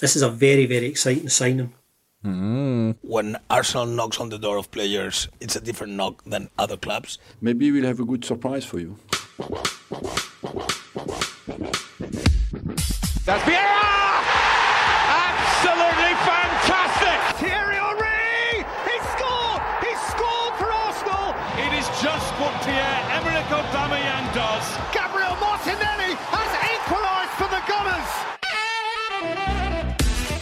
This is a very, very exciting signing. Mm. When Arsenal knocks on the door of players, it's a different knock than other clubs. Maybe we'll have a good surprise for you. That's Vieira! Absolutely fantastic! Thierry Henry! He scored! He scored for Arsenal! It is just what Pierre-Emerick Aubameyang does. Gabriel Martinelli has equalised for the Gunners!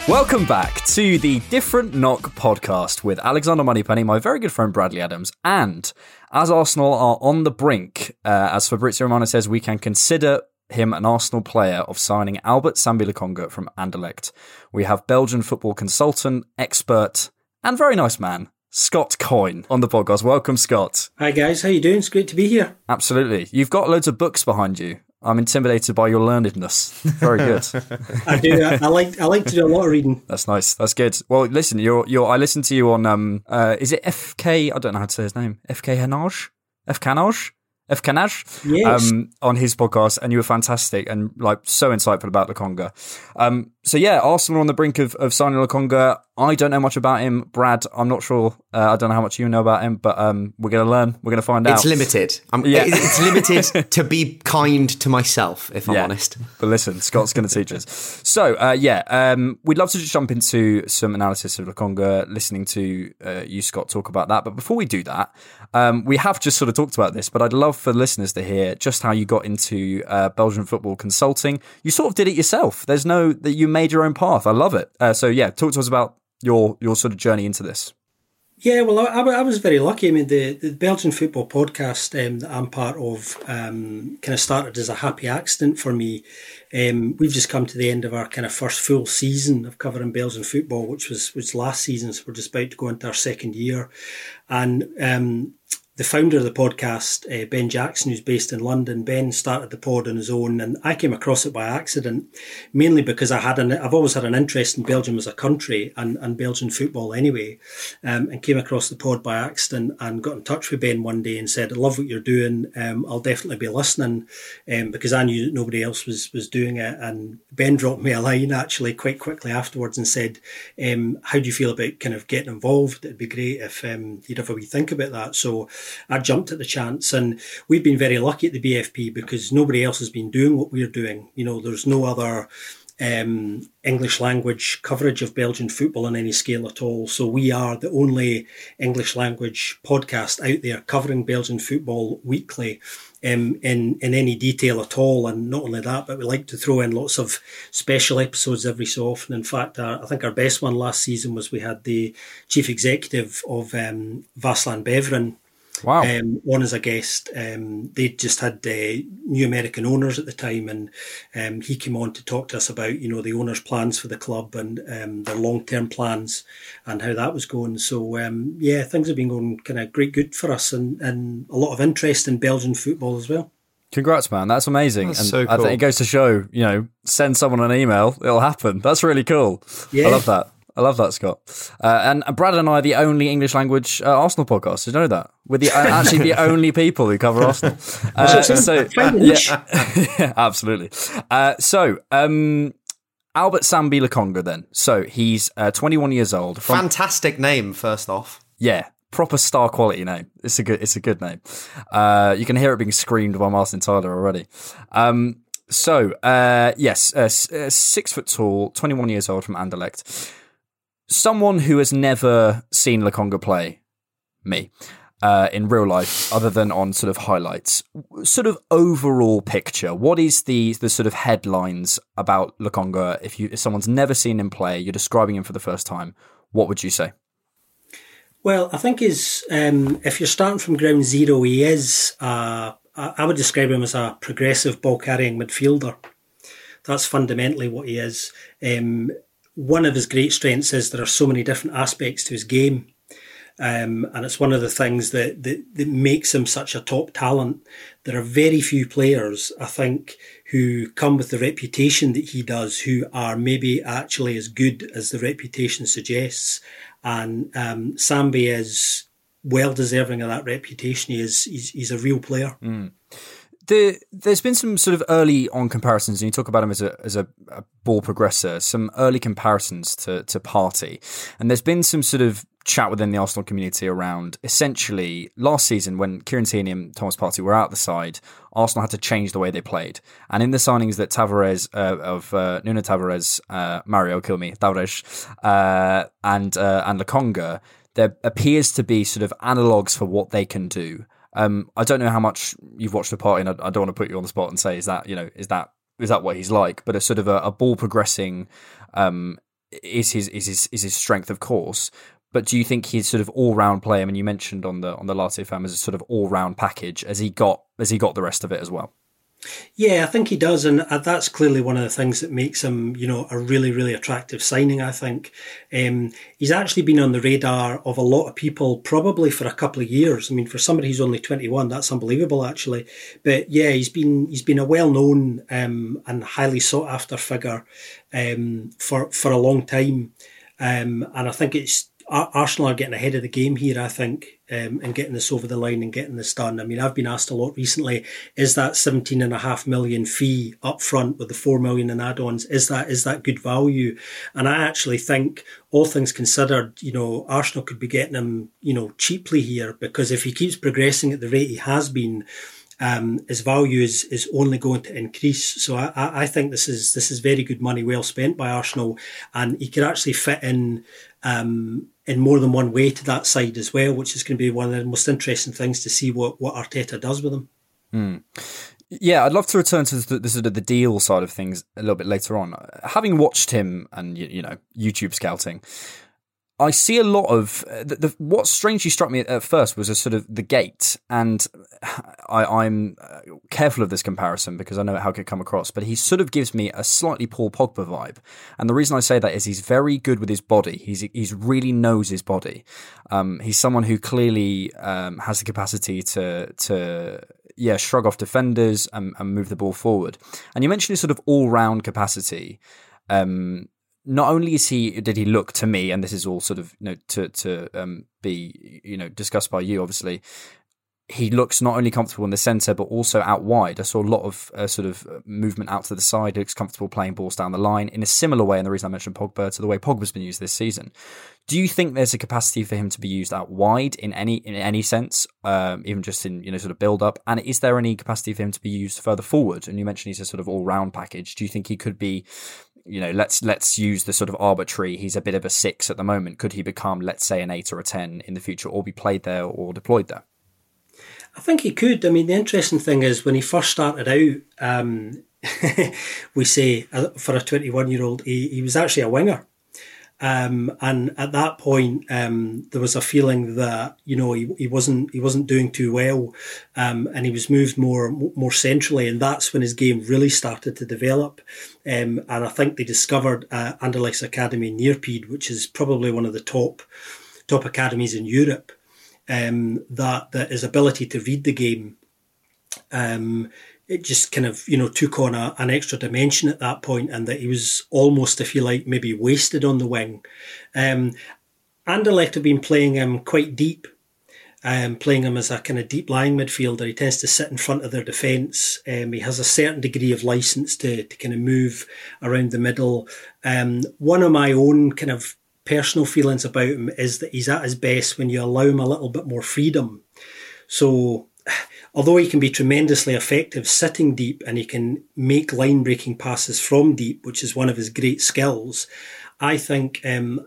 Welcome back to the Different Knock podcast with Alexander Moneypenny, my very good friend Bradley Adams, and as Arsenal are on the brink, as Fabrizio Romano says, we can consider him an Arsenal player of signing Albert Sambi Lokonga from Anderlecht. We have Belgian football consultant, expert, and very nice man, Scott Coyne, on the podcast. Welcome, Scott. Hi guys, how you doing? It's great to be here. Absolutely. You've got loads of books behind you. I'm intimidated by your learnedness. Very good. I do. I like to do a lot of reading. That's nice. That's good. Well, listen, I listened to you on is it FK? I don't know how to say his name. FK Hanaj? FK Hanaj? FK Hanaj? Yes. On his podcast, and you were fantastic and like so insightful about Lokonga. So yeah, Arsenal are on the brink of signing Lokonga. I don't know much about him, Brad. I'm not sure. I don't know how much you know about him, but we're going to learn. We're going to find out. It's limited. It's limited to be kind to myself, if I'm honest. But listen, Scott's going to teach us. So, we'd love to just jump into some analysis of Lokonga, listening to you, Scott, talk about that. But before we do that, we have just sort of talked about this, but I'd love for listeners to hear just how you got into Belgian football consulting. You sort of did it yourself. There's no that you made your own path. I love it. So, yeah, talk to us about your sort of journey into this. Yeah, well, I was very lucky. I mean, the Belgian Football Podcast that I'm part of kind of started as a happy accident for me. We've just come to the end of our kind of first full season of covering Belgian football, which was last season, so we're just about to go into our second year. And the founder of the podcast, Ben Jackson, who's based in London, Ben started the pod on his own, and I came across it by accident, mainly because I've always had an interest in Belgium as a country and Belgian football anyway, and came across the pod by accident and got in touch with Ben one day and said, I love what you're doing. I'll definitely be listening, because I knew that nobody else was doing it. And Ben dropped me a line actually quite quickly afterwards and said, how do you feel about kind of getting involved? It'd be great if you'd have a wee think about that. So I jumped at the chance, and we've been very lucky at the BFP because nobody else has been doing what we're doing. You know, there's no other English language coverage of Belgian football on any scale at all. So we are the only English language podcast out there covering Belgian football weekly in any detail at all. And not only that, but we like to throw in lots of special episodes every so often. In fact, I think our best one last season was we had the chief executive of Waasland-Beveren. Wow. One as a guest. They just had new American owners at the time, and he came on to talk to us about, you know, the owners' plans for the club and their long-term plans and how that was going. So, yeah, things have been going kind of great good for us, and a lot of interest in Belgian football as well. Congrats, man. That's amazing. That's so cool. I think it goes to show, you know, send someone an email, it'll happen. That's really cool. Yeah. I love that. I love that, Scott. And Brad and I are the only English language Arsenal podcast. Did you know that? We're actually the only people who cover Arsenal. Yeah, absolutely. Albert Sambi Lokonga then. So he's 21 years old. Fantastic name, first off. Yeah. Proper star quality name. It's a good name. You can hear it being screamed by Martin Tyler already. So, 6 foot tall, 21 years old from Anderlecht. Someone who has never seen Lokonga play, me, in real life, other than on sort of highlights. Sort of overall picture, what is the sort of headlines about Lokonga? If someone's never seen him play, you're describing him for the first time, what would you say? Well, I think if you're starting from ground zero, he is, I would describe him as a progressive ball-carrying midfielder. That's fundamentally what he is. One of his great strengths is there are so many different aspects to his game. And it's one of the things that makes him such a top talent. There are very few players, I think, who come with the reputation that he does, who are maybe actually as good as the reputation suggests. And Sambi is well deserving of that reputation. He's a real player. Mm. There's been some sort of early on comparisons, and you talk about him as a ball progressor, some early comparisons to Partey. And there's been some sort of chat within the Arsenal community around essentially last season when Kieran Tierney and Thomas Partey were out the side, Arsenal had to change the way they played. And in the signings that Nuno Tavares, Mario, kill me, Tavares, and Lokonga, there appears to be sort of analogues for what they can do. I don't know how much you've watched the party, and I don't want to put you on the spot and say, is that what he's like? But it's sort of a ball progressing is his strength, of course. But do you think he's sort of all round player? I mean, you mentioned on the Latte FM as a sort of all round package. Has he got the rest of it as well? Yeah, I think he does, and that's clearly one of the things that makes him, a really, really attractive signing, I think. He's actually been on the radar of a lot of people probably for a couple of years. I mean, for somebody who's only 21, that's unbelievable, actually. But yeah, he's been a well-known and highly sought-after figure for a long time. And I think it's Arsenal are getting ahead of the game here, I think, and getting this over the line and getting this done. I mean, I've been asked a lot recently, is that $17.5 million fee up front with the $4 million in add-ons, is that good value? And I actually think, all things considered, Arsenal could be getting him, cheaply here, because if he keeps progressing at the rate he has been, his value is only going to increase. So I think this is very good money well spent by Arsenal, and he could actually fit in more than one way to that side as well, which is going to be one of the most interesting things to see what Arteta does with him. Mm. Yeah, I'd love to return to the sort of the deal side of things a little bit later on. Having watched him and YouTube scouting, I see a lot of what strangely struck me at first was a sort of the gait, and I'm careful of this comparison because I know how it could come across, but he sort of gives me a slightly Paul Pogba vibe. And the reason I say that is he's very good with his body. He's really knows his body. He's someone who clearly has the capacity to shrug off defenders and move the ball forward. And you mentioned his sort of all-round capacity. Not only did he look to me, and this is all sort of to be discussed by you, obviously, he looks not only comfortable in the centre but also out wide. I saw a lot of sort of movement out to the side. He looks comfortable playing balls down the line in a similar way, and the reason I mentioned Pogba, to the way Pogba's been used this season. Do you think there's a capacity for him to be used out wide in any sense, even just in sort of build up? And is there any capacity for him to be used further forward? And you mentioned he's a sort of all round package. Do you think he could be? Let's use the sort of arbitrary, he's a bit of a 6 at the moment. Could he become, let's say, an 8 or a 10 in the future, or be played there or deployed there? I think he could. I mean, the interesting thing is when he first started out, we say for a 21-year-old, he was actually a winger. And at that point, there was a feeling that he wasn't doing too well, and he was moved more centrally, and that's when his game really started to develop. And I think they discovered Anderlecht's academy, Neerpede, which is probably one of the top academies in Europe. That his ability to read the game. It just kind of, took on an extra dimension at that point, and that he was almost, if you like, maybe wasted on the wing. Anderlecht have been playing him quite deep, playing him as a kind of deep-lying midfielder. He tends to sit in front of their defence. He has a certain degree of licence to kind of move around the middle. One of my own kind of personal feelings about him is that he's at his best when you allow him a little bit more freedom. So although he can be tremendously effective sitting deep, and he can make line-breaking passes from deep, which is one of his great skills, I think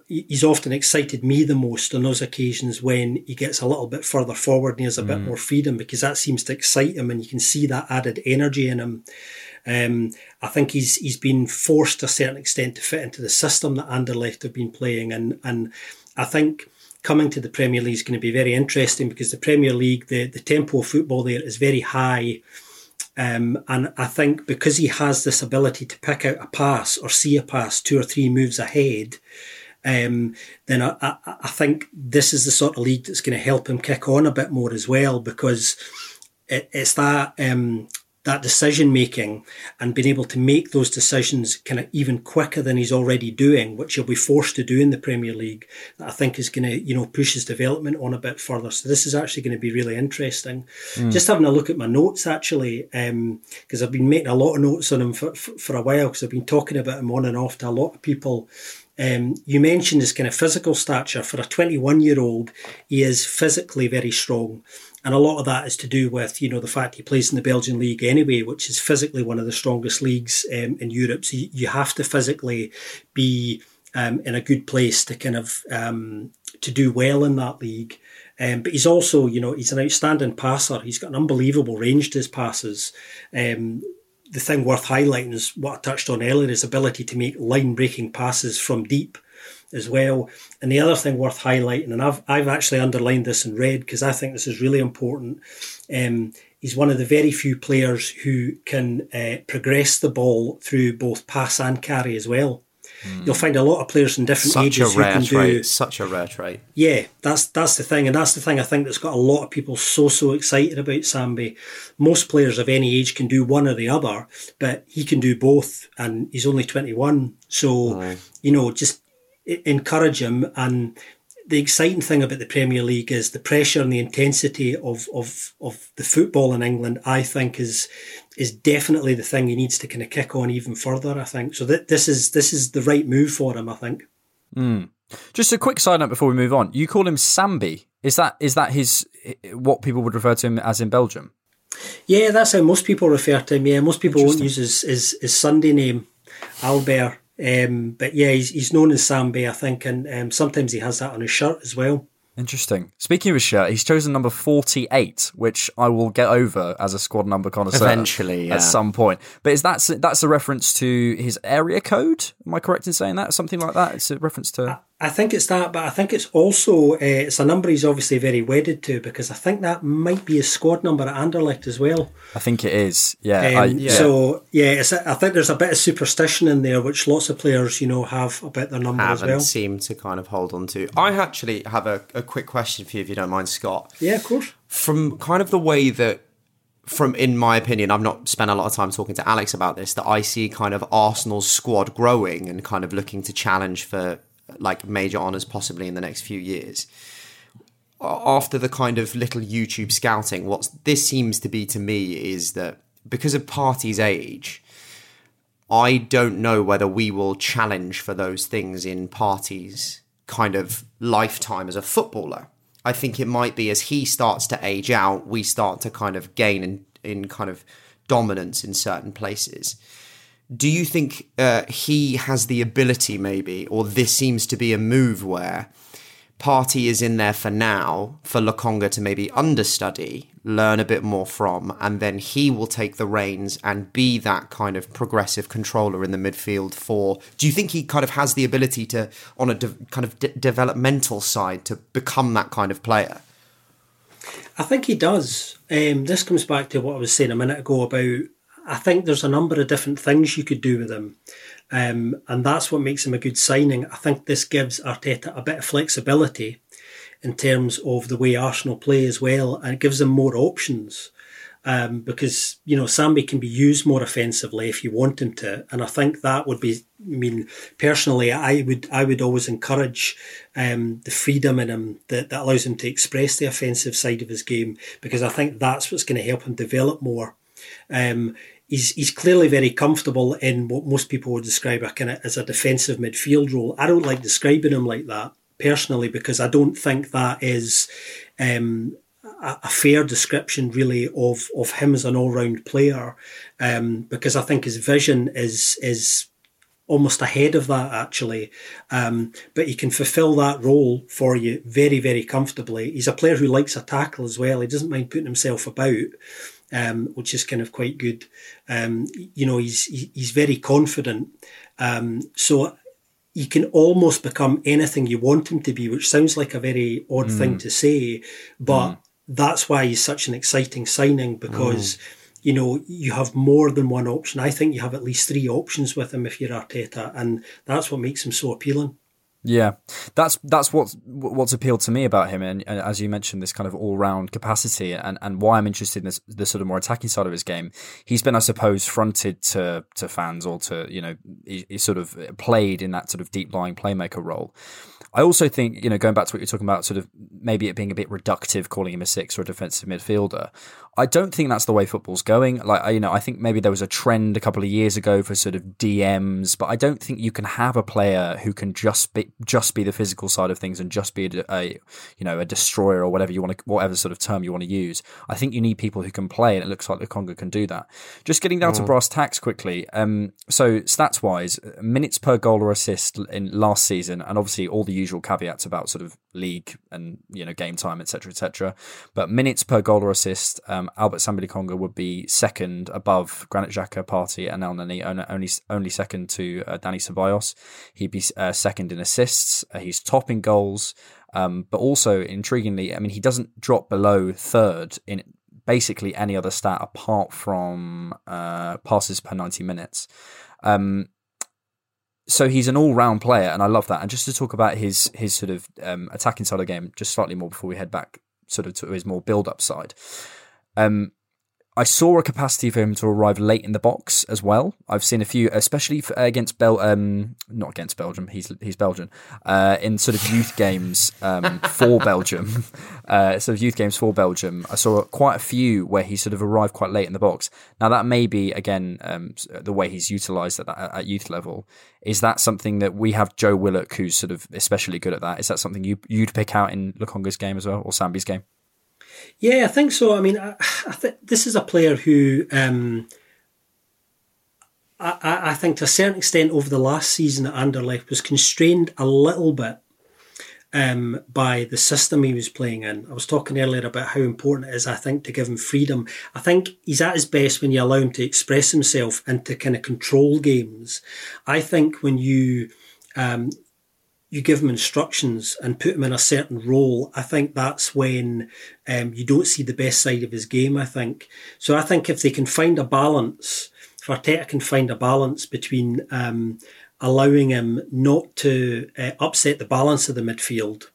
he's often excited me the most on those occasions when he gets a little bit further forward and he has a bit more freedom, because that seems to excite him, and you can see that added energy in him. I think he's been forced to a certain extent to fit into the system that Anderlecht have been playing, and I think coming to the Premier League is going to be very interesting, because the Premier League, the tempo of football there is very high. And I think because he has this ability to pick out a pass or see a pass two or three moves ahead, then I think this is the sort of league that's going to help him kick on a bit more as well, because it's that that decision-making and being able to make those decisions kind of even quicker than he's already doing, which he'll be forced to do in the Premier League, that I think is going to, you know, push his development on a bit further. So this is actually going to be really interesting. Just having a look at my notes, actually, because I've been making a lot of notes on him for a while, because I've been talking about him on and off to a lot of people. You mentioned his kind of physical stature. For a 21-year-old, he is physically very strong. And a lot of that is to do with, you know, the fact he plays in the Belgian league anyway, which is physically one of the strongest leagues in Europe. So you have to physically be in a good place to kind of to do well in that league. But he's also, you know, he's an outstanding passer. He's got an unbelievable range to his passes. The thing worth highlighting is what I touched on earlier, his ability to make line-breaking passes from deep as well. And the other thing worth highlighting, and I've actually underlined this in red because I think this is really important, he's one of the very few players who can progress the ball through both pass and carry as well. You'll find a lot of players in different ages who can do... Such a rare trait. Yeah, that's the thing. And that's the thing I think that's got a lot of people so excited about Sambi. Most players of any age can do one or the other, but he can do both, and he's only 21. So, you know, just encourage him. And the exciting thing about the Premier League is the pressure and the intensity of the football in England, I think, is definitely the thing he needs to kind of kick on even further, I think. So this is the right move for him, I think. Just a quick side note before we move on. You call him Sambi. Is that his, what people would refer to him as in Belgium? Yeah, that's how most people refer to him. Yeah, most people won't use his Sunday name, Albert. But yeah, he's known as Sambi, I think, and sometimes he has that on his shirt as well. Interesting. Speaking of his shirt, he's chosen number 48, which I will get over as a squad number connoisseur eventually, at some point. But is that's a reference to his area code? Am I correct in saying that? Something like that? It's a reference to... I think it's that, but I think it's also it's a number he's obviously very wedded to, because I think that might be his squad number at Anderlecht as well. I think it is, yeah. So, yeah, I think there's a bit of superstition in there, which lots of players, you know, have about their number as well. Haven't seemed to kind of hold on to. I actually have a quick question for you, if you don't mind, Scott. Yeah, of course. From kind of the way that, in my opinion, I've not spent a lot of time talking to Alex about this, that I see kind of Arsenal's squad growing and kind of looking to challenge for... like major honours possibly in the next few years. After the kind of little YouTube scouting, what this seems to be to me is that because of Partey's age, I don't know whether we will challenge for those things in Partey's kind of lifetime as a footballer. I think it might be as he starts to age out, we start to kind of gain in kind of dominance in certain places. Do you think he has the ability maybe, or this seems to be a move where Partey is in there for now, for Lokonga to maybe understudy, learn a bit more from, and then he will take the reins and be that kind of progressive controller in the midfield for... Do you think he kind of has the ability to, on a developmental side, to become that kind of player? I think he does. This comes back to what I was saying a minute ago about... I think there's a number of different things you could do with him. And that's what makes him a good signing. I think this gives Arteta a bit of flexibility in terms of the way Arsenal play as well. And it gives him more options because, you know, Sambi can be used more offensively if you want him to. And I think that would be, I mean, personally, I would always encourage the freedom in him that allows him to express the offensive side of his game, because I think that's what's going to help him develop more. He's clearly very comfortable in what most people would describe as a defensive midfield role. I don't like describing him like that personally, because I don't think that is a fair description really of him as an all-round player, because I think his vision is almost ahead of that actually. But he can fulfill that role for you very, very comfortably. He's a player who likes a tackle as well. He doesn't mind putting himself about. Which is kind of quite good. You know, he's very confident. So he can almost become anything you want him to be, which sounds like a very odd thing to say, but that's why he's such an exciting signing, because you know, you have more than one option. I think you have at least three options with him if you're Arteta, and that's what makes him so appealing. Yeah, that's what's appealed to me about him, and as you mentioned, this kind of all-round capacity, and why I'm interested in this sort of more attacking side of his game. He's been, I suppose, fronted to fans, or to, you know, he sort of played in that sort of deep-lying playmaker role. I also think, you know, going back to what you're talking about, sort of maybe it being a bit reductive calling him a six or a defensive midfielder. I don't think that's the way football's going. Like, you know, I think maybe there was a trend a couple of years ago for sort of DMs, but I don't think you can have a player who can just be the physical side of things and just be a destroyer, or whatever you want to, whatever sort of term you want to use. I think you need people who can play, and it looks like Lokonga can do that. Just getting down to brass tacks quickly. So stats wise, minutes per goal or assist in last season, and obviously all the usual caveats about sort of league and, you know, game time, etc., etc. But minutes per goal or assist, Albert Sambi Lokonga would be second above Granit Xhaka, Partey, and El Nani. Only second to Dani Ceballos. He'd be second in assists. He's top in goals, but also intriguingly, I mean, he doesn't drop below third in basically any other stat apart from passes per 90 minutes. So he's an all-round player, and I love that. And just to talk about his sort of attacking side of the game just slightly more before we head back sort of to his more build-up side. I saw a capacity for him to arrive late in the box as well. I've seen a few, especially against not against Belgium. He's Belgian. In sort of youth games for Belgium, I saw quite a few where he sort of arrived quite late in the box. Now that may be again the way he's utilised at youth level. Is that something that we have Joe Willock, who's sort of especially good at that? Is that something you'd pick out in Lokonga's game as well, or Sambi's game? Yeah, I think so. I mean, this is a player who I think to a certain extent over the last season at Anderlecht was constrained a little bit by the system he was playing in. I was talking earlier about how important it is, I think, to give him freedom. I think he's at his best when you allow him to express himself and to kind of control games. I think when you give him instructions and put him in a certain role, I think that's when you don't see the best side of his game, I think. So I think if they can find a balance, if Arteta can find a balance between allowing him not to upset the balance of the midfield,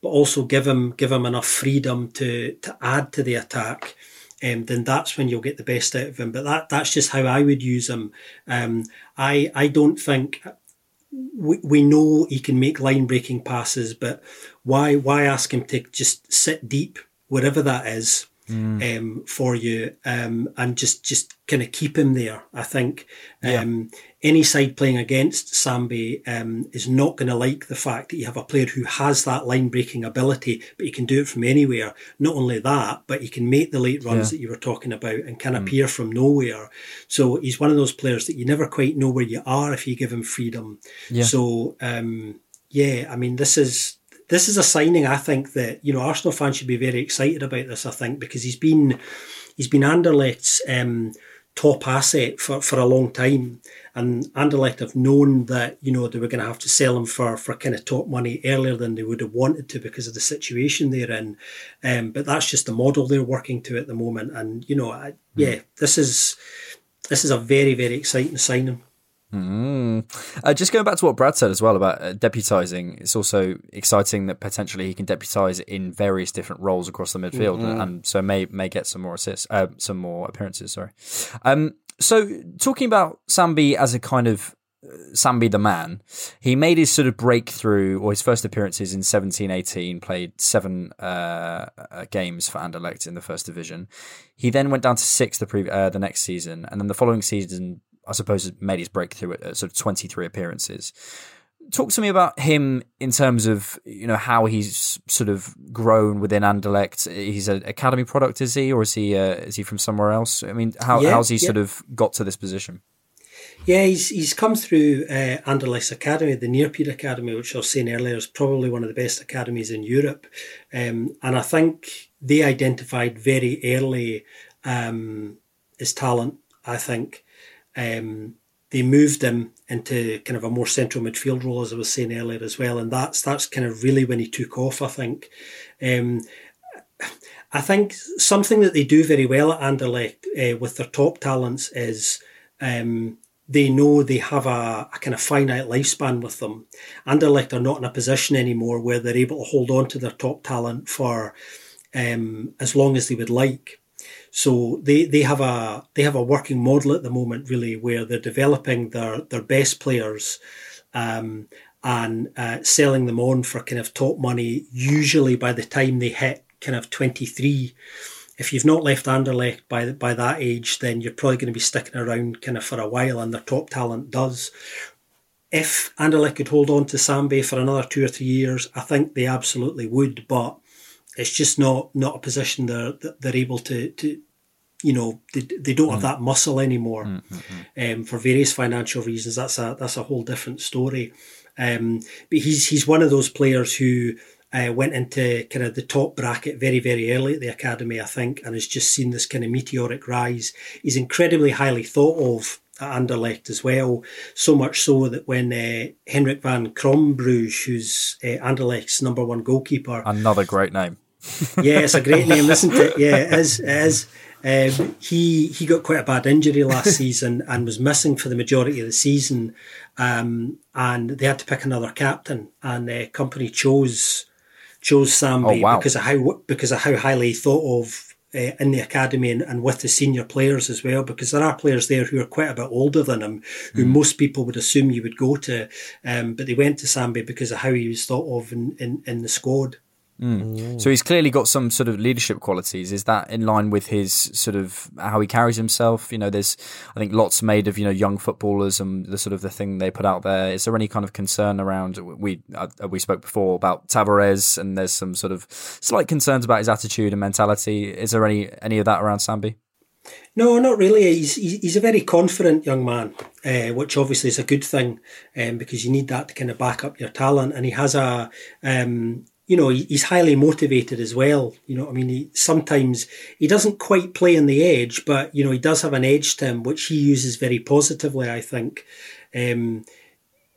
but also give him enough freedom to add to the attack, then that's when you'll get the best out of him. But that's just how I would use him. I don't think... We know he can make line-breaking passes, but why ask him to just sit deep, wherever that is, for you, and just kind of keep him there, I think. Any side playing against Sambi is not going to like the fact that you have a player who has that line-breaking ability, but he can do it from anywhere. Not only that, but he can make the late runs that you were talking about and can appear from nowhere. So he's one of those players that you never quite know where you are if you give him freedom. Yeah. So, I mean, this is a signing, I think, that, you know, Arsenal fans should be very excited about this, I think, because he's been Anderlecht's top asset for a long time. And Anderlecht have known that, you know, they were going to have to sell him for kind of top money earlier than they would have wanted to because of the situation they're in. But that's just the model they're working to at the moment. And, you know, this is a very, very exciting signing. Just going back to what Brad said as well about deputising, it's also exciting that potentially he can deputise in various different roles across the midfield, and so may get some more assists, some more appearances. Sorry. So talking about Sambi as a kind of Sambi the man, he made his sort of breakthrough or his first appearances in 17-18, played 7 games for Anderlecht in the first division. He then went down to 6 the next season, and then the following season, I suppose, made his breakthrough at sort of 23 appearances. Talk to me about him in terms of, you know, how he's sort of grown within Anderlecht. He's an academy product, is he, or is he from somewhere else? I mean, how's he sort of got to this position? Yeah, he's come through Anderlecht's academy, the Neerpede academy, which I was saying earlier is probably one of the best academies in Europe, and I think they identified very early his talent. I think. They moved him into kind of a more central midfield role, as I was saying earlier as well, and that's kind of really when he took off, I think. I think something that they do very well at Anderlecht with their top talents is they know they have a kind of finite lifespan with them. Anderlecht are not in a position anymore where they're able to hold on to their top talent for as long as they would like. So they have a working model at the moment, really, where they're developing their best players and selling them on for kind of top money, usually by the time they hit kind of 23. If you've not left Anderlecht by that age, then you're probably going to be sticking around kind of for a while, and their top talent does. If Anderlecht could hold on to Sambi for another 2 or 3 years, I think they absolutely would, but it's just not a position they're able to you know, they don't have that muscle anymore. For various financial reasons. That's a whole different story. But he's one of those players who went into kind of the top bracket very, very early at the academy, I think, and has just seen this kind of meteoric rise. He's incredibly highly thought of at Anderlecht as well, so much so that when Henrik van Krombrugge, who's Anderlecht's number one goalkeeper... Another great name. Yeah, it's a great name, isn't it? Yeah, it is. He got quite a bad injury last season and was missing for the majority of the season, and they had to pick another captain, and Kompany chose Sambi. Oh, wow. because of how highly thought of in the academy and with the senior players as well, because there are players there who are quite a bit older than him, who most people would assume you would go to, but they went to Sambi because of how he was thought of in the squad. So he's clearly got some sort of leadership qualities. Is that in line with his sort of how he carries himself? You know, there's, I think, lots made of, you know, young footballers and the sort of the thing they put out there. Is there any kind of concern around, we spoke before about Tavares, and there's some sort of slight concerns about his attitude and mentality. Is there any of that around Sambi? No, not really. He's a very confident young man, which obviously is a good thing, because you need that to kind of back up your talent. And he has a... you know, he's highly motivated as well. You know what I mean? Sometimes he doesn't quite play on the edge, but, you know, he does have an edge to him, which he uses very positively, I think. You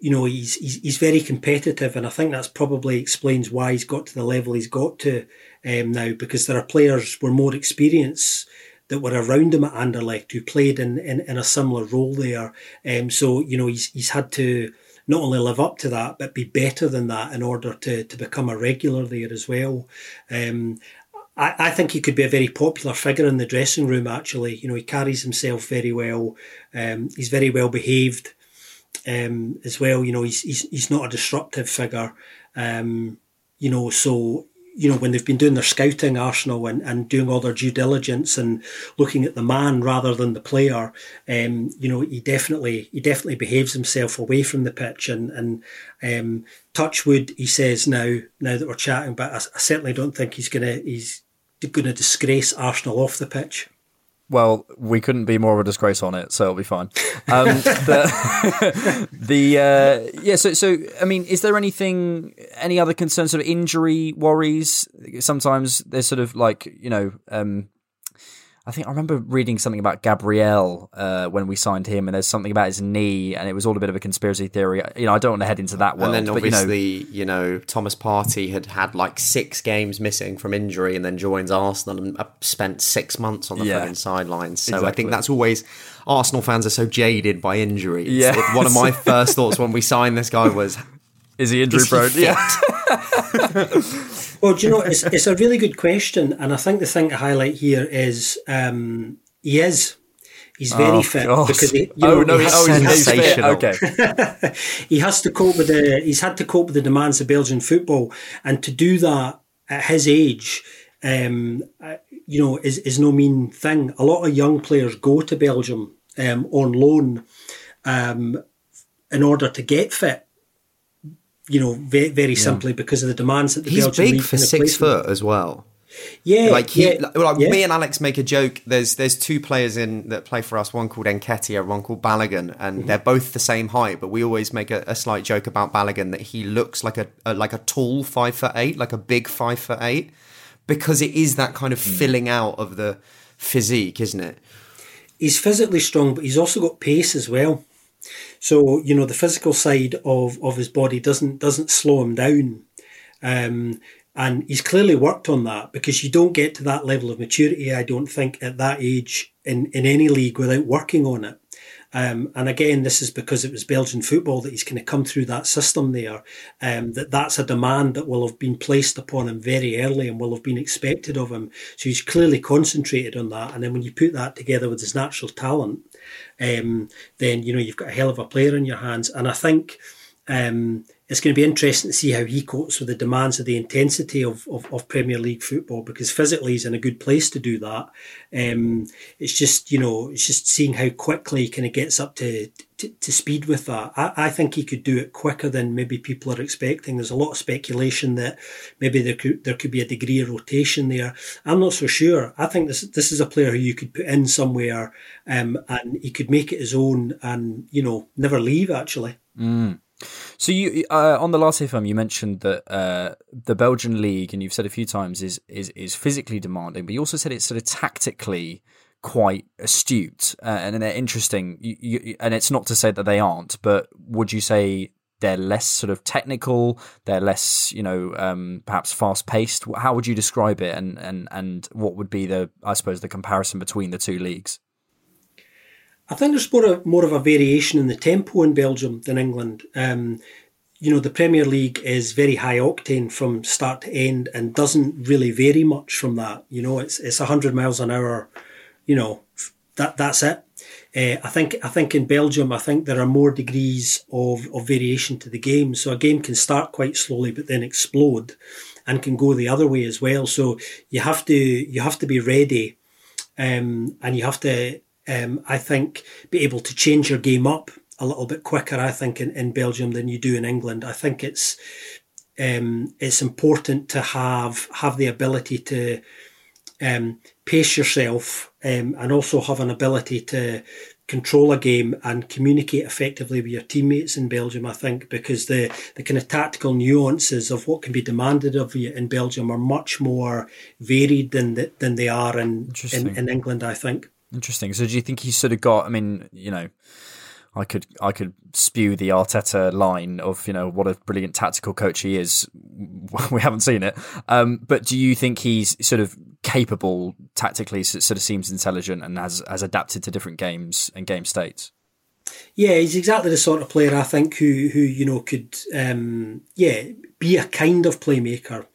know, he's very competitive, and I think that's probably explains why he's got to the level he's got to now, because there are players with more experience that were around him at Anderlecht who played in a similar role there. So, you know, he's had to... not only live up to that, but be better than that in order to become a regular there as well. I think he could be a very popular figure in the dressing room, actually. You know, he carries himself very well. He's very well behaved as well. You know, he's not a disruptive figure. You know, so... you know, when they've been doing their scouting, Arsenal, and doing all their due diligence and looking at the man rather than the player, you know, he definitely behaves himself away from the pitch. And touch wood, he says now that we're chatting, but I certainly don't think he's gonna disgrace Arsenal off the pitch. Well, we couldn't be more of a disgrace on it, so it'll be fine. So I mean, is there any other concerns, sort of injury worries? Sometimes there's sort of like, you know, I think I remember reading something about Gabriel when we signed him, and there's something about his knee, and it was all a bit of a conspiracy theory. You know, I don't want to head into that world. And then obviously, but, you know, Thomas Partey had like 6 games missing from injury, and then joins Arsenal and spent 6 months on the fucking sidelines. So exactly. I think that's always... Arsenal fans are so jaded by injury. Yeah. One of my first thoughts when we signed this guy was... Is he injury prone? Yeah. Well, do you know, it's a really good question, and I think the thing to highlight here is he is. He's very fit because he has to cope with the. He's had to cope with the demands of Belgian football, and to do that at his age, you know, is no mean thing. A lot of young players go to Belgium on loan in order to get fit. You know, very, very simply because of the demands that he's Belgian big for 6 foot as well. Yeah, me and Alex make a joke. There's 2 players in that play for us. One called Nketiah, one called Balogun, and they're both the same height. But we always make a slight joke about Balogun that he looks like a tall 5'8", like a big 5'8", because it is that kind of filling out of the physique, isn't it? He's physically strong, but he's also got pace as well. So, you know, the physical side of his body doesn't slow him down. And he's clearly worked on that, because you don't get to that level of maturity, I don't think, at that age in any league without working on it. And again, this is because it was Belgian football that he's kind of come through that system there, that's a demand that will have been placed upon him very early and will have been expected of him. So he's clearly concentrated on that. And then when you put that together with his natural talent, then, you know, you've got a hell of a player in your hands. And I think it's going to be interesting to see how he copes with the demands of the intensity of Premier League football, because physically he's in a good place to do that. It's just seeing how quickly he kind of gets up to speed with that. I think he could do it quicker than maybe people are expecting. There's a lot of speculation that maybe there could be a degree of rotation there. I'm not so sure. I think this is a player who you could put in somewhere and he could make it his own and, you know, never leave, actually. Mm. So you on the Latte FM, you mentioned that the Belgian league, and you've said a few times, is physically demanding, but you also said it's sort of tactically quite astute and they're interesting. And it's not to say that they aren't, but would you say they're less sort of technical? They're less, you know, perhaps fast paced. How would you describe it? And what would be the comparison between the two leagues? I think there's more of a variation in the tempo in Belgium than England. You know, the Premier League is very high octane from start to end and doesn't really vary much from that. You know, it's 100 miles an hour. You know, that's it. I think in Belgium, there are more degrees of variation to the game. So a game can start quite slowly, but then explode, and can go the other way as well. So you have to be ready, and you have to. I think, be able to change your game up a little bit quicker, I think, in Belgium than you do in England. I think it's important to have the ability to pace yourself and also have an ability to control a game and communicate effectively with your teammates in Belgium, I think, because the kind of tactical nuances of what can be demanded of you in Belgium are much more varied than they are in England, I think. Interesting. So do you think he's sort of got, I mean, you know, I could spew the Arteta line of, you know, what a brilliant tactical coach he is. We haven't seen it. But do you think he's sort of capable tactically, sort of seems intelligent and has adapted to different games and game states? Yeah, he's exactly the sort of player, I think, who you know, could, be a kind of playmaker,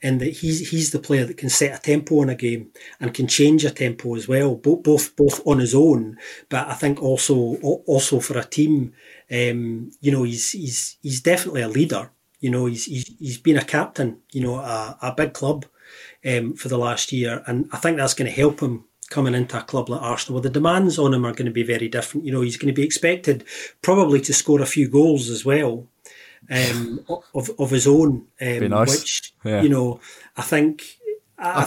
in that he's the player that can set a tempo in a game and can change a tempo as well, both on his own, but I think also for a team. You know, he's definitely a leader. You know, he's been a captain, you know, a big club for the last year, and I think that's going to help him coming into a club like Arsenal, where the demands on him are going to be very different. You know, he's going to be expected probably to score a few goals as well, of his own, nice. Which, yeah. You know, I think...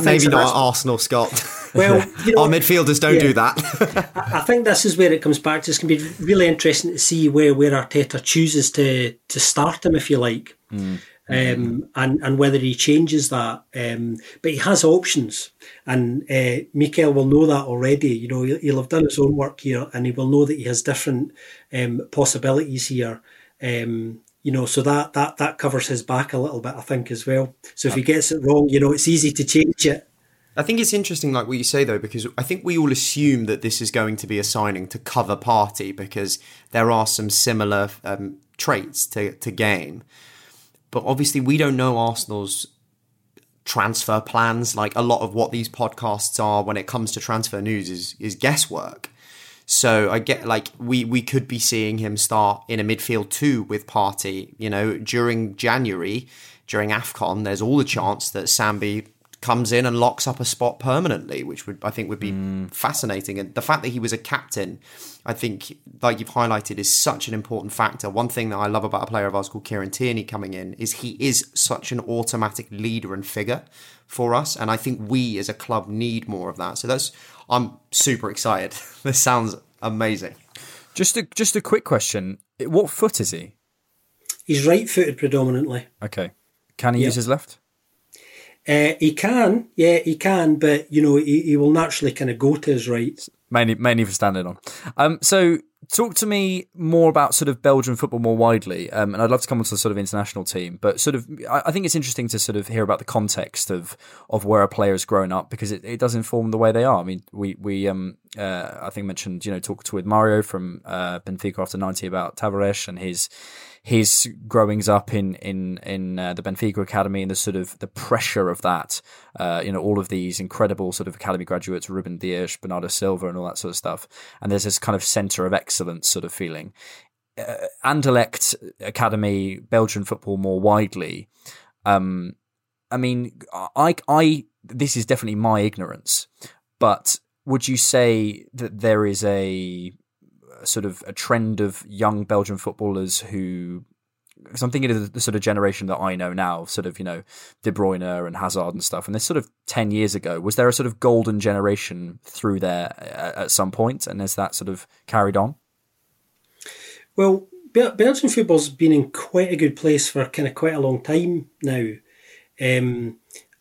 maybe not at Arsenal, Scott. Well, you know, our midfielders don't do that. I think this is where it comes back to. It's going to be really interesting to see where Arteta chooses to start him, if you like, and whether he changes that. But he has options, and Mikel will know that already. You know, he'll have done his own work here, and he will know that he has different possibilities here. You know, so that covers his back a little bit, I think, as well. So if he gets it wrong, you know, it's easy to change it. I think it's interesting, like what you say, though, because I think we all assume that this is going to be a signing to cover Partey, because there are some similar traits to Game. But obviously, we don't know Arsenal's transfer plans. Like, a lot of what these podcasts are when it comes to transfer news is guesswork. So I get, like, we could be seeing him start in a midfield two with Partey, you know, during January, during AFCON. There's all the chance that Sambi comes in and locks up a spot permanently, which would be fascinating. And the fact that he was a captain, I think, like you've highlighted, is such an important factor. One thing that I love about a player of ours called Kieran Tierney coming in is he is such an automatic leader and figure for us. And I think we as a club need more of that. So I'm super excited. This sounds amazing. Just a quick question. What foot is he? He's right-footed predominantly. Okay. Can he use his left? He can, but, you know, he will naturally kind of go to his right. Mainly for standing on. So talk to me more about sort of Belgian football more widely, and I'd love to come onto the sort of international team, but sort of I think it's interesting to sort of hear about the context of where a player has grown up, because it does inform the way they are. I mean, we I think mentioned, talked with Mario from Benfica after 90 about Tavares and his growings up in the Benfica Academy and the sort of the pressure of that, all of these incredible sort of academy graduates, Ruben Dias, Bernardo Silva and all that sort of stuff. And there's this kind of centre of excellence sort of feeling. Anderlecht Academy, Belgian football more widely. I this is definitely my ignorance, but would you say that there is a sort of a trend of young Belgian footballers who, because I'm thinking of the sort of generation that I know now, sort of, De Bruyne and Hazard and stuff, and this sort of 10 years ago, was there a sort of golden generation through there at some point, and has that sort of carried on? Well, Belgian football's been in quite a good place for kind of quite a long time now.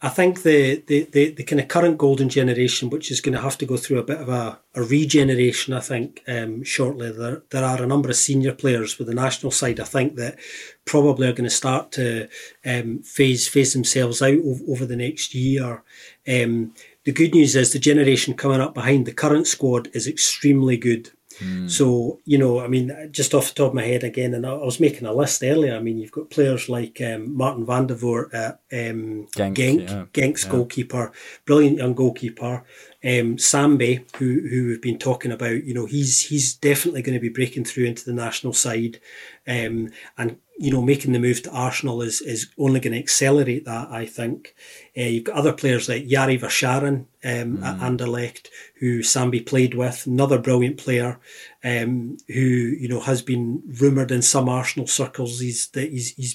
I think the kind of current golden generation, which is going to have to go through a bit of a regeneration, I think, shortly. There are a number of senior players with the national side, I think, that probably are going to start to phase themselves out over the next year. The good news is the generation coming up behind the current squad is extremely good. Mm. So, just off the top of my head again, and I was making a list earlier, you've got players like Martin van der Voort at Genk, yeah. Genk's goalkeeper, brilliant young goalkeeper. Sambi, who we've been talking about, he's definitely going to be breaking through into the national side, and making the move to Arsenal is only going to accelerate that, I think. You've got other players like Yari Verscharen at Anderlecht, who Sambi played with, another brilliant player, who has been rumoured in some Arsenal circles. He's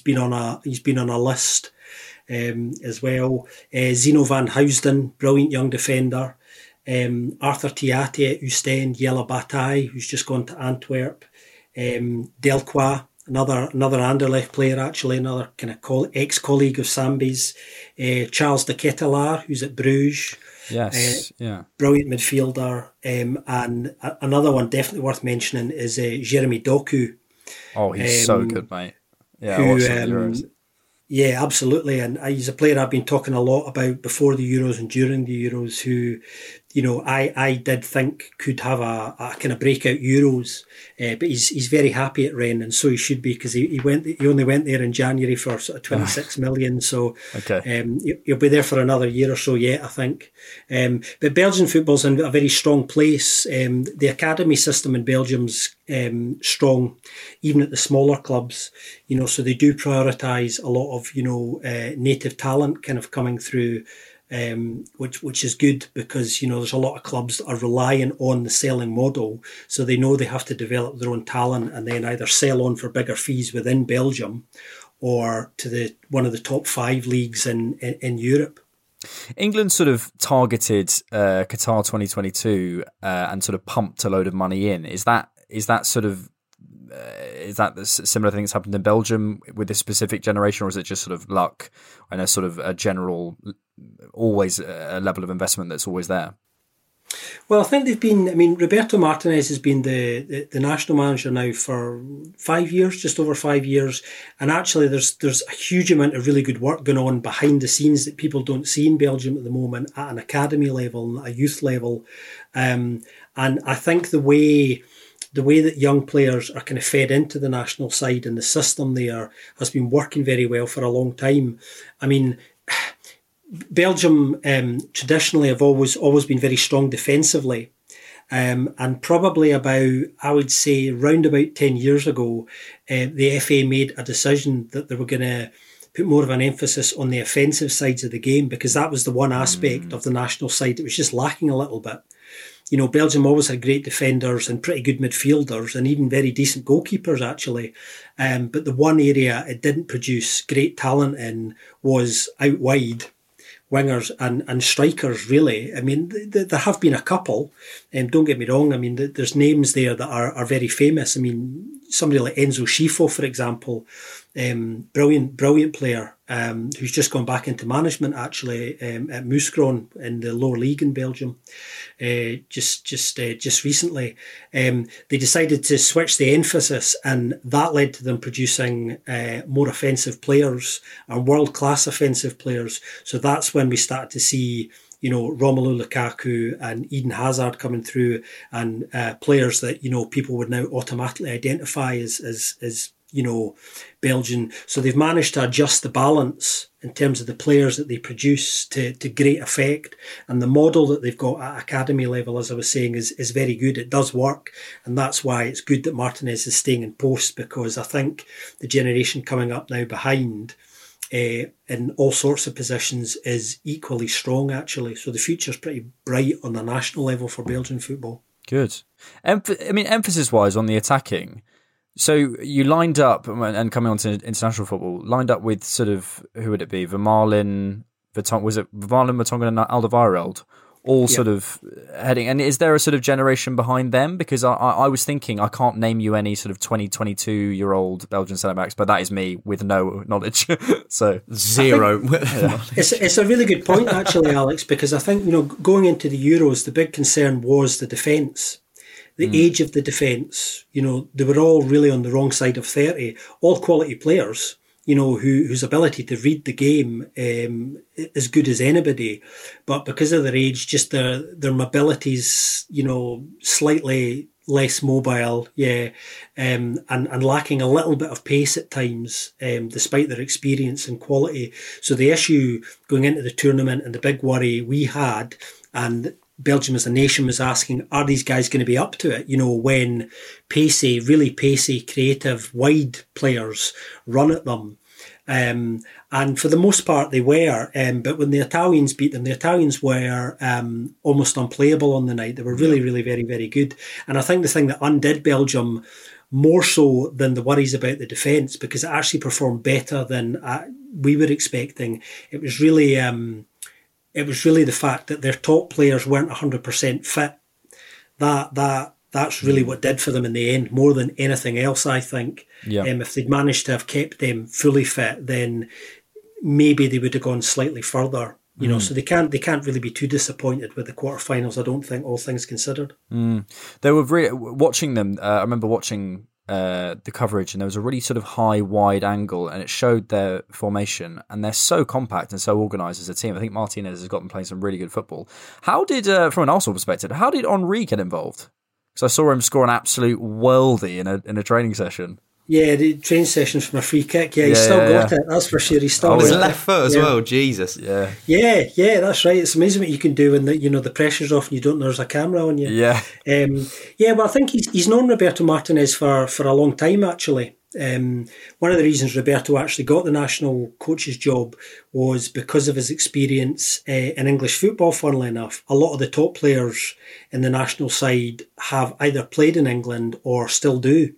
been on a list as well. Zeno van Huisden, brilliant young defender. Arthur Theate at Oostende, Jelle Bataille, who's just gone to Antwerp, Delcroix, another Anderlecht player actually, another kind of ex-colleague of Sambi's, Charles de Ketelaere, who's at Bruges, brilliant midfielder, and another one definitely worth mentioning is Jeremy Doku. Oh, he's so good, mate. Yeah, yeah, absolutely. And he's a player I've been talking a lot about before the Euros and during the Euros, who, I did think could have a kind of breakout Euros, but he's very happy at Rennes, and so he should be, because he only went there in January for sort of 26 million. So he'll be there for another year or so yet, I think. But Belgian football's in a very strong place. The academy system in Belgium's strong, even at the smaller clubs, so they do prioritise a lot of, native talent kind of coming through, which is good, because, there's a lot of clubs that are relying on the selling model. So they know they have to develop their own talent and then either sell on for bigger fees within Belgium or to one of the top five leagues in Europe. England sort of targeted Qatar 2022 and sort of pumped a load of money in. Is that sort of is that the similar thing that's happened in Belgium with this specific generation, or is it just sort of luck and a sort of a general, always a level of investment that's always there? Well, I think they've been, Roberto Martinez has been the national manager now for 5 years, just over 5 years. And actually there's a huge amount of really good work going on behind the scenes that people don't see in Belgium at the moment, at an academy level and at a youth level. And I think the way that young players are kind of fed into the national side and the system there has been working very well for a long time. Belgium traditionally have always been very strong defensively, and probably about, I would say, round about 10 years ago, the FA made a decision that they were going to put more of an emphasis on the offensive sides of the game, because that was the one aspect of the national side that was just lacking a little bit. Belgium always had great defenders and pretty good midfielders and even very decent goalkeepers, actually. But the one area it didn't produce great talent in was out wide, wingers and strikers, really. There have been a couple. Don't get me wrong. There's names there that are very famous. somebody like Enzo Schifo, for example, brilliant player who's just gone back into management actually at Mouscron in the lower league in Belgium just recently. They decided to switch the emphasis, and that led to them producing more offensive players and world-class offensive players. So that's when we started to see, you know, Romelu Lukaku and Eden Hazard coming through, and players that, you know, people would now automatically identify as you know, Belgian. So they've managed to adjust the balance in terms of the players that they produce to great effect. And the model that they've got at academy level, as I was saying, is very good. It does work. And that's why it's good that Martinez is staying in post, because I think the generation coming up now behind in all sorts of positions is equally strong, actually. So the future's pretty bright on the national level for Belgian football. Good. Emphasis-wise on the attacking, so you lined up, and coming on to international football, lined up with sort of, who would it be? Vermaelen, Vertonghen and Alderweireld, all sort of heading. And is there a sort of generation behind them? Because I was thinking, I can't name you any sort of 22-year-old Belgian centre-backs, but that is me with no knowledge. So zero. It's a really good point, actually, Alex, because I think, you know, going into the Euros, the big concern was the defence. The age of the defence, you know, they were all really on the wrong side of 30. All quality players, you know, whose ability to read the game as good as anybody. But because of their age, just their mobility's, you know, slightly less mobile, and lacking a little bit of pace at times, despite their experience and quality. So the issue going into the tournament and the big worry we had, and Belgium as a nation was asking, are these guys going to be up to it? You know, when really pacey, creative, wide players run at them. And for the most part, they were. But when the Italians beat them, the Italians were almost unplayable on the night. They were really, really very, very good. And I think the thing that undid Belgium more so than the worries about the defence, because it actually performed better than we were expecting. It was really the fact that their top players weren't 100% fit. That's really what did for them in the end, more than anything else, I think. Yeah. If they'd managed to have kept them fully fit, then maybe they would have gone slightly further. You know, so they can't really be too disappointed with the quarterfinals, I don't think, all things considered. They were watching them. I remember watching the coverage, and there was a really sort of high wide angle, and it showed their formation, and they're so compact and so organised as a team. I think Martinez has gotten playing some really good football. How did, from an Arsenal perspective, how did Henry get involved? Because I saw him score an absolute worldie in a training session. Yeah, the training session from a free kick. Yeah, he's still got it. That's for sure. He's still got it. His left foot as well. Jesus. Yeah. Yeah, that's right. It's amazing what you can do when the, you know, the pressure's off and you don't know there's a camera on you. Yeah. Well, I think he's known Roberto Martinez for a long time, actually. One of the reasons Roberto actually got the national coach's job was because of his experience in English football, funnily enough. A lot of the top players in the national side have either played in England or still do.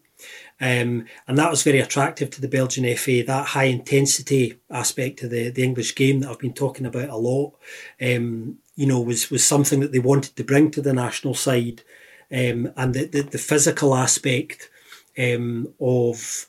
And that was very attractive to the Belgian FA, that high intensity aspect of the English game that I've been talking about a lot, you know, was something that they wanted to bring to the national side, and the physical aspect of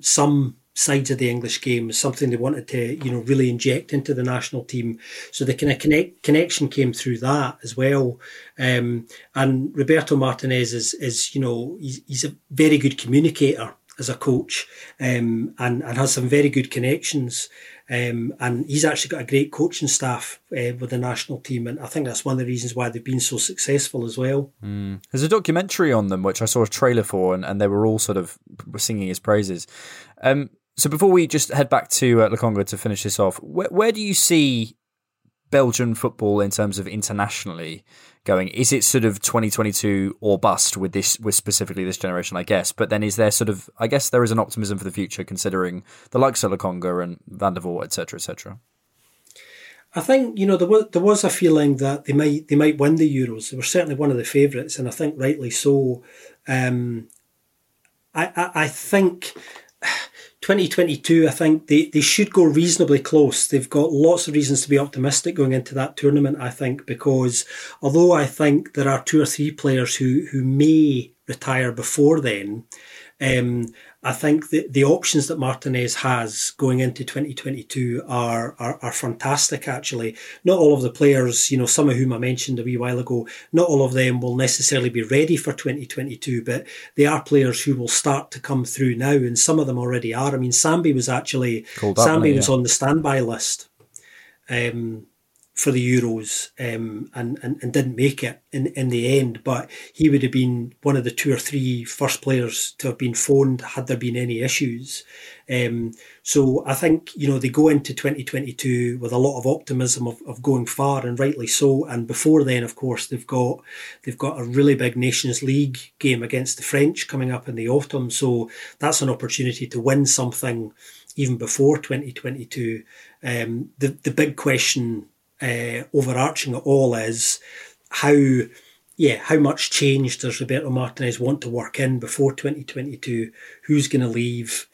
some sides of the English game was something they wanted to, you know, really inject into the national team. So the kind of connection came through that as well. And Roberto Martinez is you know, he's a very good communicator as a coach, and has some very good connections. And he's actually got a great coaching staff with the national team, and I think that's one of the reasons why they've been so successful as well. There's a documentary on them, which I saw a trailer for, and they were all sort of singing his praises. So before we just head back to Lokonga to finish this off, where do you see Belgian football in terms of internationally going? Is it sort of 2022 or bust with specifically this generation, I guess? But then is there sort of, I guess there is an optimism for the future considering the likes of Lokonga and Van der Voort, etc., etc.? I think, you know, there was a feeling that they might win the Euros. They were certainly one of the favourites, and I think rightly so. I think 2022, I think they should go reasonably close. They've got lots of reasons to be optimistic going into that tournament, I think, because although I think there are two or three players who may retire before then, I think that the options that Martinez has going into 2022 are fantastic, actually. Not all of the players, you know, some of whom I mentioned a wee while ago, not all of them will necessarily be ready for 2022, but they are players who will start to come through now, and some of them already are. I mean, Sambi was on the standby list for the Euros and didn't make it in the end, but he would have been one of the two or three first players to have been phoned had there been any issues. So I think, you know, they go into 2022 with a lot of optimism of going far, and rightly so. And before then, of course, they've got a really big Nations League game against the French coming up in the autumn. So that's an opportunity to win something even before 2022. The big question overarching it all is how much change does Roberto Martinez want to work in before 2022? Who's going to leave?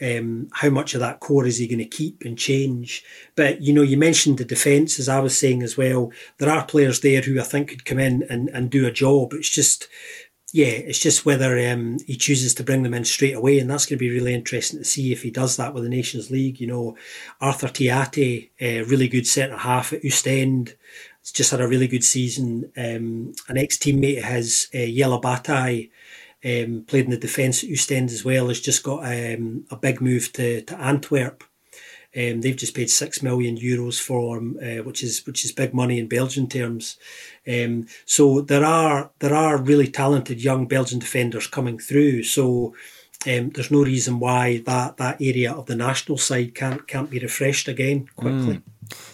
How much of that core is he going to keep and change? But, you know, you mentioned the defence, as I was saying as well. There are players there who I think could come in and do a job. It's just whether he chooses to bring them in straight away, and that's going to be really interesting to see if he does that with the Nations League. You know, Arthur Theate, a really good centre-half at Oostende, has just had a really good season. An ex-teammate of his, Jelle Bataille, played in the defence at Oostende as well, has just got a big move to Antwerp. They've just paid €6 million for him, which is big money in Belgian terms. So there are really talented young Belgian defenders coming through. So there's no reason why that area of the national side can't be refreshed again quickly.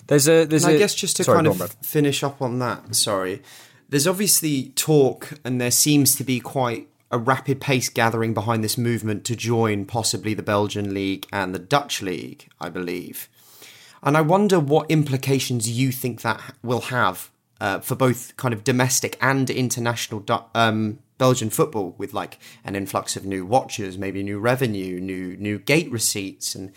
Finish up on that. Sorry, there's obviously talk, and there seems to be quite a rapid pace gathering behind this movement to join possibly the Belgian League and the Dutch League, I believe. And I wonder what implications you think that will have for both kind of domestic and international Belgian football, with like an influx of new watchers, maybe new revenue, new gate receipts and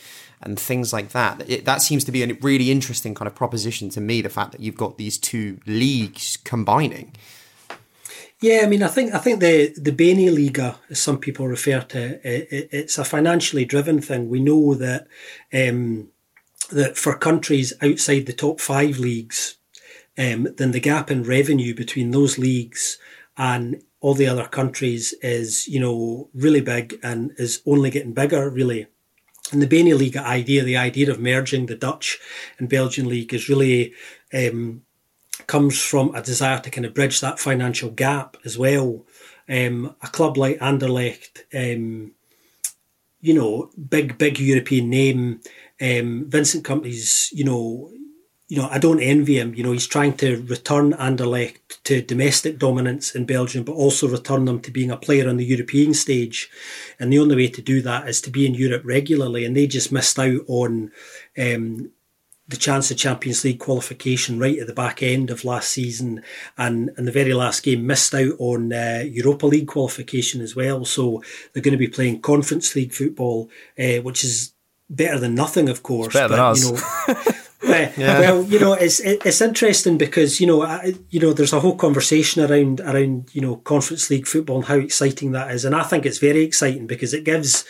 things like that. That seems to be a really interesting kind of proposition to me, the fact that you've got these two leagues combining. Yeah, I mean, I think the Beneliga, as some people refer to it, it's a financially driven thing. We know that that for countries outside the top five leagues, then the gap in revenue between those leagues and all the other countries is, you know, really big and is only getting bigger, really. And the Beneliga idea, the idea of merging the Dutch and Belgian league, is really comes from a desire to kind of bridge that financial gap as well. A club like Anderlecht, you know, big European name. Vincent Kompany's, you know, I don't envy him. You know, he's trying to return Anderlecht to domestic dominance in Belgium, but also return them to being a player on the European stage. And the only way to do that is to be in Europe regularly. And they just missed out on the chance of Champions League qualification right at the back end of last season, and the very last game missed out on Europa League qualification as well. So they're going to be playing Conference League football, which is better than nothing, of course. It's better than us. You know, yeah. Well, you know, it's interesting because, you know, there's a whole conversation around, you know, Conference League football and how exciting that is. And I think it's very exciting because it gives,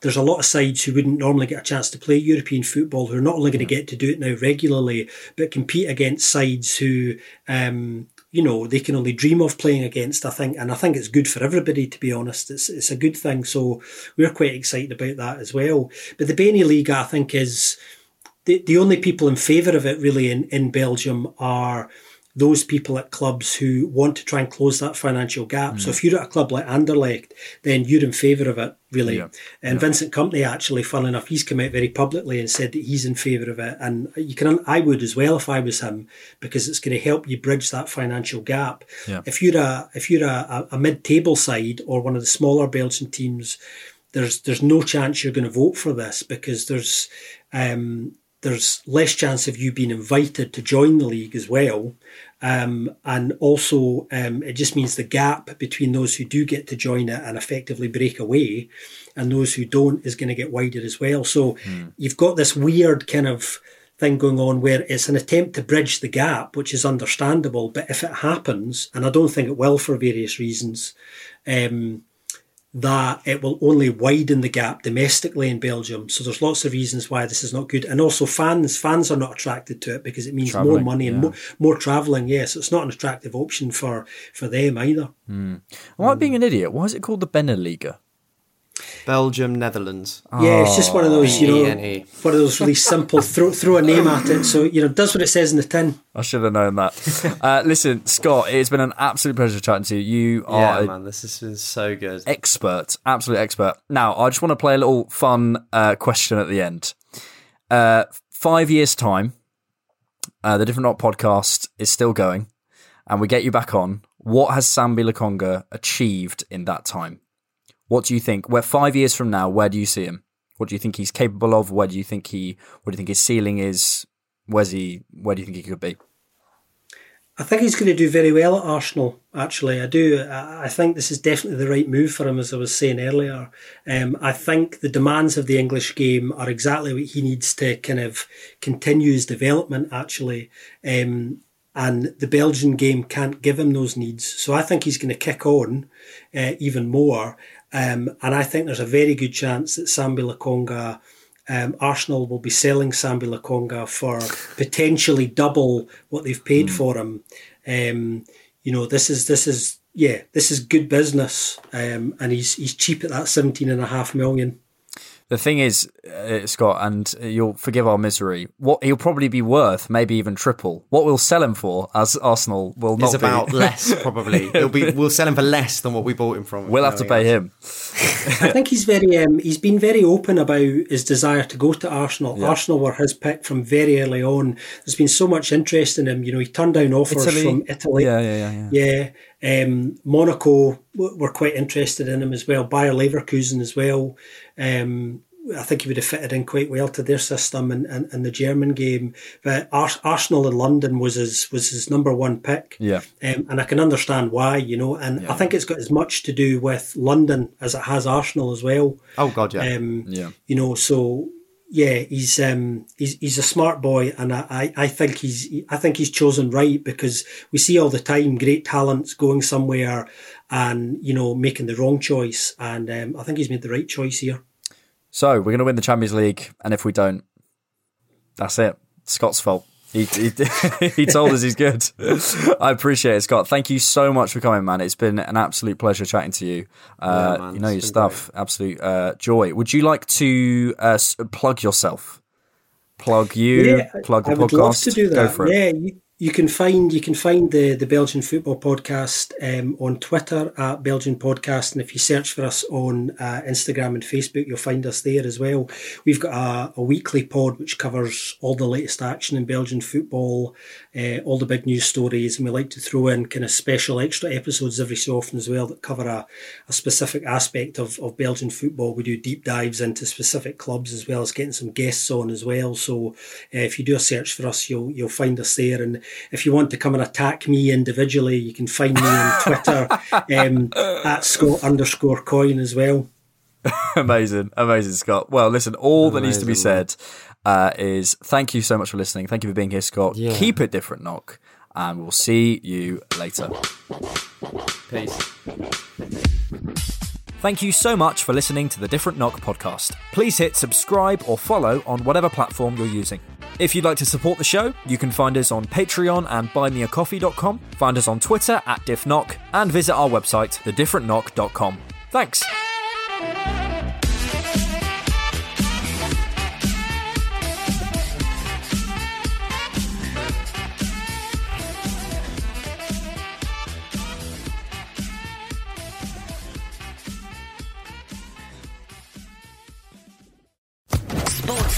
there's a lot of sides who wouldn't normally get a chance to play European football who are not only going to get to do it now regularly, but compete against sides who, you know, they can only dream of playing against, I think. And I think it's good for everybody, to be honest. It's a good thing. So we're quite excited about that as well. But the Beneliga, I think, is... The only people in favour of it really in Belgium are those people at clubs who want to try and close that financial gap. Mm. So if you're at a club like Anderlecht, then you're in favour of it, really. Yeah. And yeah. Vincent Kompany, actually, funnily enough, he's come out very publicly and said that he's in favour of it. And I would as well if I was him, because it's going to help you bridge that financial gap. Yeah. If you're a mid-table side or one of the smaller Belgian teams, there's no chance you're going to vote for this, because there's less chance of you being invited to join the league as well. And also, it just means the gap between those who do get to join it and effectively break away and those who don't is going to get wider as well. So you've got this weird kind of thing going on where it's an attempt to bridge the gap, which is understandable. But if it happens, and I don't think it will for various reasons, that it will only widen the gap domestically in Belgium. So there's lots of reasons why this is not good. And also fans are not attracted to it because it means traveling, more money and more travelling. Yes, yeah, so it's not an attractive option for them either. Mm. I'm not being an idiot. Why is it called the Beneliga? Belgium, Netherlands. Yeah, it's just one of those, you know, one of those really simple, throw a name at it. So, you know, it does what it says in the tin. I should have known that. Listen, Scott, it's been an absolute pleasure chatting to you. You are this has been so good. Expert, absolute expert. Now, I just want to play a little fun question at the end. 5 years' time, the Different Knock podcast is still going, and we get you back on. What has Sambi Lokonga achieved in that time? What do you think? Where 5 years from now, where do you see him? What do you think he's capable of? Where do you think what do you think his ceiling is? Where do you think he could be? I think he's going to do very well at Arsenal, actually. I do. I think this is definitely the right move for him, as I was saying earlier. I think the demands of the English game are exactly what he needs to kind of continue his development, actually. And the Belgian game can't give him those needs. So I think he's going to kick on even more. And I think there's a very good chance that Sambi Lokonga, Arsenal will be selling Sambi Lokonga for potentially double what they've paid for him. You know, this is good business. And he's cheap at that 17.5 million. The thing is, Scott, and you'll forgive our misery, what he'll probably be worth, maybe even triple. What we'll sell him for, as Arsenal will not be. It's about less, probably. We'll sell him for less than what we bought him from. We'll have to pay him. I think he's very. He's been very open about his desire to go to Arsenal. Yeah. Arsenal were his pick from very early on. There's been so much interest in him. You know, he turned down offers from Italy. Yeah. Monaco were quite interested in him as well. Bayer Leverkusen as well. I think he would have fitted in quite well to their system and the German game. But Arsenal in London was his number one pick. Yeah. And I can understand why, you know. And I think it's got as much to do with London as it has Arsenal as well. Oh, God, yeah. You know, so... Yeah, he's a smart boy, and I think he's chosen right, because we see all the time great talents going somewhere and, you know, making the wrong choice, and I think he's made the right choice here. So we're going to win the Champions League, and if we don't, that's it. Scott's fault. He told us he's good. I appreciate it, Scott. Thank you so much for coming, man. It's been an absolute pleasure chatting to you. You know your stuff. Great. Absolute joy. Would you like to plug yourself? Plug you. Yeah, plug the podcast. I would love to do that. Go for it. Yeah. You can find the Belgian Football Podcast on Twitter at Belgian Podcast, and if you search for us on Instagram and Facebook, you'll find us there as well. We've got a weekly pod which covers all the latest action in Belgian football, all the big news stories, and we like to throw in kind of special extra episodes every so often as well that cover a specific aspect of Belgian football. We do deep dives into specific clubs as well as getting some guests on as well. So if you do a search for us, you'll find us there. And if you want to come and attack me individually, you can find me on Twitter at Scott_Coyne as well. Amazing, Scott. Well, listen, all that needs to be said is thank you so much for listening. Thank you for being here, Scott. Yeah. Keep it different, Knock, and we'll see you later. Peace. Thank you so much for listening to the Different Knock podcast. Please hit subscribe or follow on whatever platform you're using. If you'd like to support the show, you can find us on Patreon and buymeacoffee.com, find us on Twitter at DiffKnock, and visit our website, thedifferentknock.com. Thanks! Sports